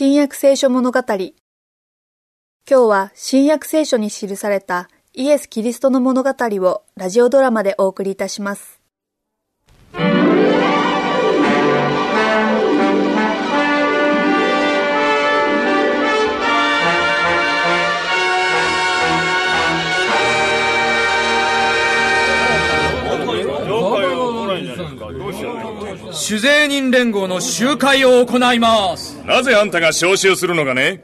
新約聖書物語。今日は新約聖書に記されたイエス・キリストの物語をラジオドラマでお送りいたします。主税人連合の集会を行います。なぜあんたが招集するのかね？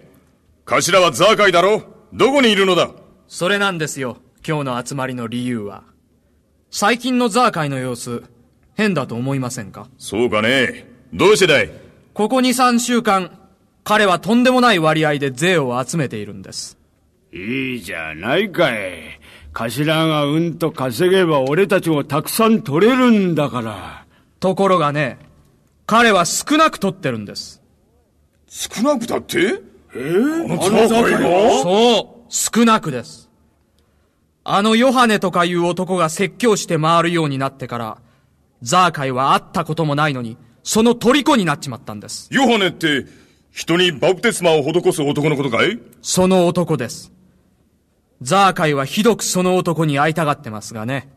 頭はザーカイだろ？どこにいるのだ？それなんですよ、今日の集まりの理由は。最近のザーカイの様子、変だと思いませんか？そうかね。どうしてだい？ここ 2,3 週間、彼はとんでもない割合で税を集めているんです。いいじゃないかい。頭がうんと稼げば俺たちもたくさん取れるんだから。ところがね、彼は少なく取ってるんです。少なくだって？あのザーカイが？そう、少なくです。あのヨハネとかいう男が説教して回るようになってから、ザーカイは会ったこともないのに、その虜になっちまったんです。ヨハネって、人にバプテスマを施す男のことかい？その男です。ザーカイはひどくその男に会いたがってますがね。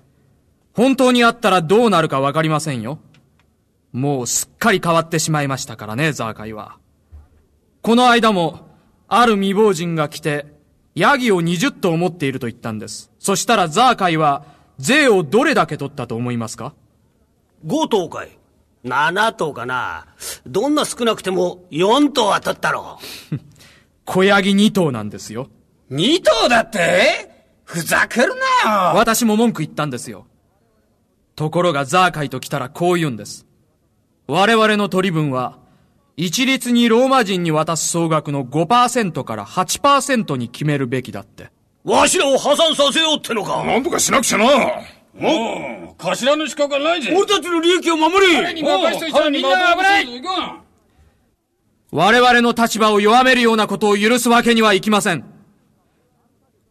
本当に会ったらどうなるかわかりませんよ。もうすっかり変わってしまいましたからね、ザーカイは。この間も、ある未亡人が来て、ヤギを20頭持っていると言ったんです。そしたらザーカイは、税をどれだけ取ったと思いますか？5頭かい。7頭かな。どんな少なくても4頭は取ったろう。小ヤギ2頭なんですよ。2頭だって？ふざけるなよ。私も文句言ったんですよ。ところがザーカイと来たらこう言うんです。我々の取り分は、一律にローマ人に渡す総額の 5% から 8% に決めるべきだって。わしらを破産させようってのか。なんとかしなくちゃな。おう、頭の資格がないぜ。俺たちの利益を守れ。彼に任せといたらみんな危ない。我々の立場を弱めるようなことを許すわけにはいきません。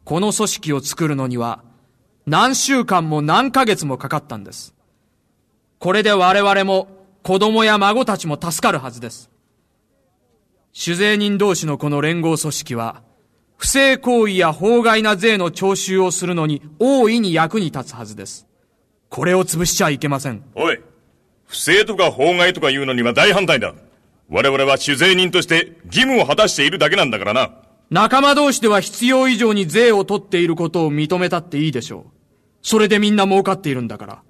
この組織を作るのには、何週間も何ヶ月もかかったんです。これで我々も、子供や孫たちも助かるはずです。主税人同士のこの連合組織は、不正行為や法外な税の徴収をするのに大いに役に立つはずです。これを潰しちゃいけません。おい、不正とか法外とか言うのには大反対だ。我々は主税人として義務を果たしているだけなんだからな。仲間同士では必要以上に税を取っていることを認めたっていいでしょう。それでみんな儲かっているんだから。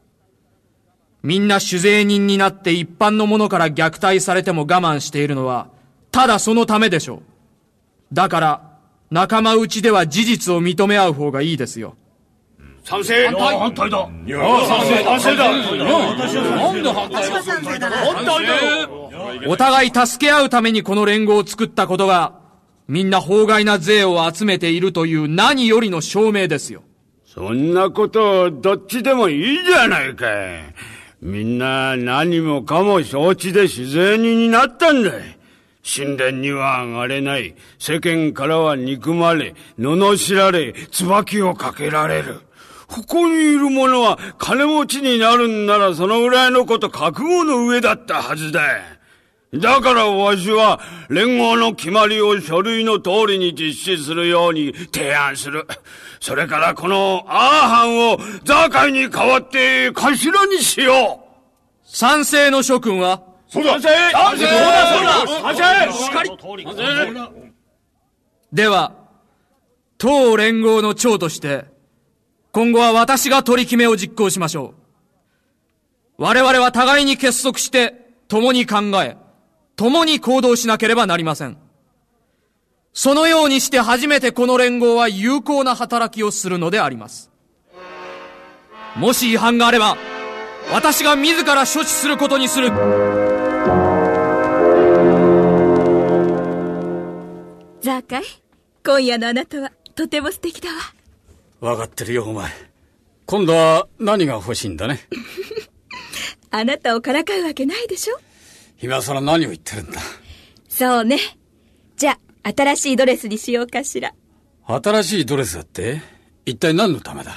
みんな主税人になって一般の者から虐待されても我慢しているのは、ただそのためでしょう。だから、仲間内では事実を認め合う方がいいですよ。賛成。反対だ。いや、賛成。反対だ。なんで反対だ。反対だ。反対だ。お互い助け合うためにこの連合を作ったことが、みんな法外な税を集めているという何よりの証明ですよ。そんなこと、どっちでもいいじゃないかい。みんな何もかも承知で主税人になったんだ。神殿には上がれない。世間からは憎まれ、罵られ、椿をかけられる。ここにいる者は金持ちになるんならそのぐらいのこと覚悟の上だったはずだ。だからわしは連合の決まりを書類の通りに実施するように提案する。それからこのアーハンをザーカイに代わって頭にしよう。賛成の諸君は？そうだ。賛成。賛成。そうだ。賛成。しかり。賛成。では、党連合の長として、今後は私が取り決めを実行しましょう。我々は互いに結束して、共に考え、共に行動しなければなりません。そのようにして初めてこの連合は有効な働きをするのであります。もし違反があれば、私が自ら処置することにする。ザーカイ、今夜のあなたはとても素敵だわ。わかってるよ、お前。今度は何が欲しいんだね。あなたをからかうわけないでしょ。今さら何を言ってるんだ。そうね。じゃあ新しいドレスにしようかしら。新しいドレスだって一体何のためだ。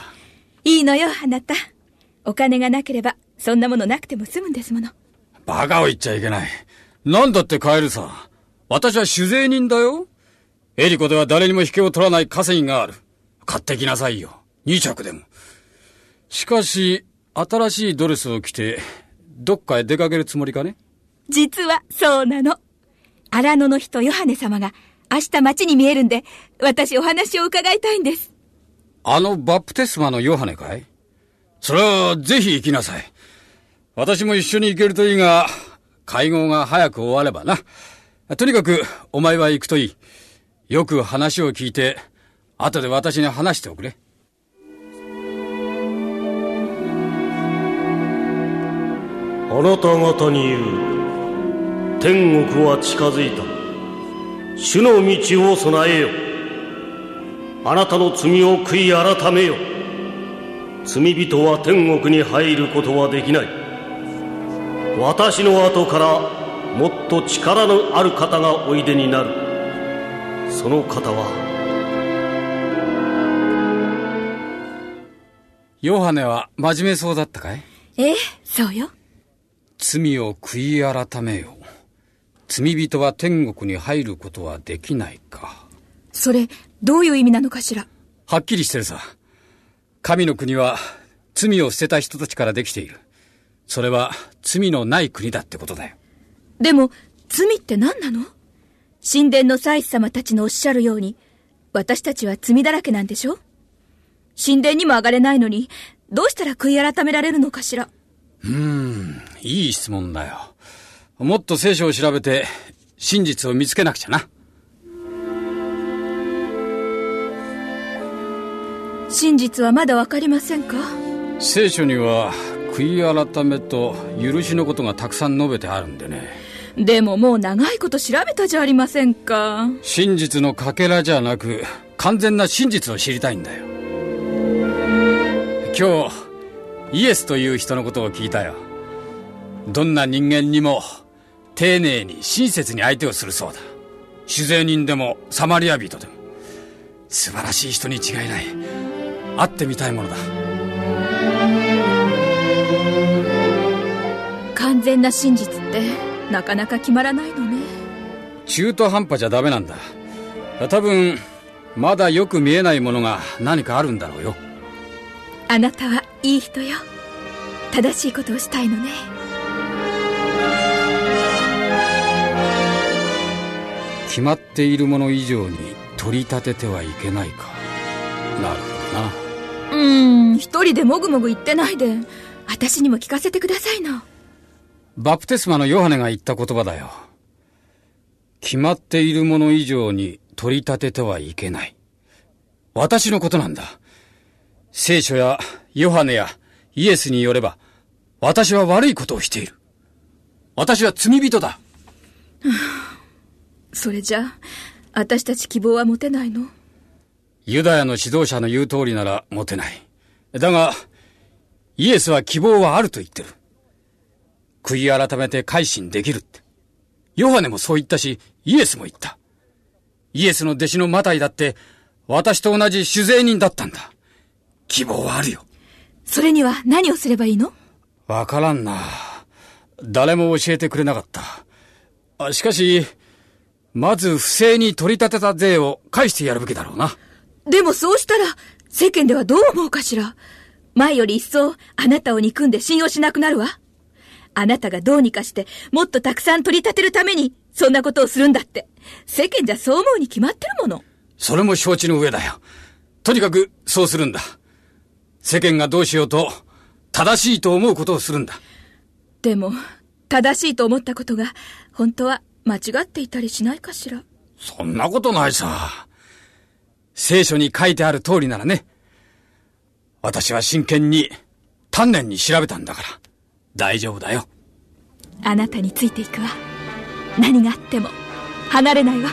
いいのよ、あなた。お金がなければそんなものなくても済むんですもの。バカを言っちゃいけない。何だって買えるさ。私は酒税人だよ。エリコでは誰にも引けを取らない稼ぎがある。買ってきなさいよ。2着でも。しかし、新しいドレスを着て、どっかへ出かけるつもりかね？実はそうなの。荒野の日とヨハネ様が明日町に見えるんで、私お話を伺いたいんです。あのバプテスマのヨハネかい？それはぜひ行きなさい。私も一緒に行けるといいが、会合が早く終わればな。とにかくお前は行くといい。よく話を聞いて、後で私に話しておくれ。あなた方に言う、天国は近づいた。主の道を備えよ。あなたの罪を悔い改めよ。罪人は天国に入ることはできない。私の後からもっと力のある方がおいでになる。その方は。ヨハネは真面目そうだったかい？ええ、そうよ。罪を悔い改めよ。罪人は天国に入ることはできないか。それ、どういう意味なのかしら？はっきりしてるさ。神の国は罪を捨てた人たちからできている。それは罪のない国だってことだよ。でも、罪って何なの？神殿の祭司様たちのおっしゃるように、私たちは罪だらけなんでしょ？神殿にも上がれないのに、どうしたら悔い改められるのかしら？いい質問だよ。もっと聖書を調べて真実を見つけなくちゃな。真実はまだわかりませんか？聖書には悔い改めと許しのことがたくさん述べてあるんでね。でももう長いこと調べたじゃありませんか。真実のかけらじゃなく、完全な真実を知りたいんだよ。今日イエスという人のことを聞いたよ。どんな人間にも丁寧に親切に相手をするそうだ。酒税人でもサマリア人でも。素晴らしい人に違いない。会ってみたいものだ。完全な真実ってなかなか決まらないのね。中途半端じゃダメなんだ。多分まだよく見えないものが何かあるんだろうよ。あなたはいい人よ。正しいことをしたいのね。決まっているもの以上に取り立ててはいけないか。なるほどな。一人でもぐもぐ言ってないで、私にも聞かせてくださいな。バプテスマのヨハネが言った言葉だよ。決まっているもの以上に取り立ててはいけない。私のことなんだ。聖書やヨハネやイエスによれば、私は悪いことをしている。私は罪人だ。それじゃあ私たち希望は持てないの？ユダヤの指導者の言う通りなら持てない。だがイエスは希望はあると言ってる。悔い改めて改心できるって。ヨハネもそう言ったし、イエスも言った。イエスの弟子のマタイだって私と同じ酒税人だったんだ。希望はあるよ。それには何をすればいいの？わからんな。誰も教えてくれなかった。しかし、まず不正に取り立てた税を返してやるべきだろうな。でもそうしたら、世間ではどう思うかしら。前より一層、あなたを憎んで信用しなくなるわ。あなたがどうにかして、もっとたくさん取り立てるために、そんなことをするんだって。世間じゃそう思うに決まってるもの。それも承知の上だよ。とにかく、そうするんだ。世間がどうしようと正しいと思うことをするんだ。でも正しいと思ったことが本当は間違っていたりしないかしら？そんなことないさ。聖書に書いてある通りならね。私は真剣に丹念に調べたんだから大丈夫だよ。あなたについていくわ。何があっても離れないわ。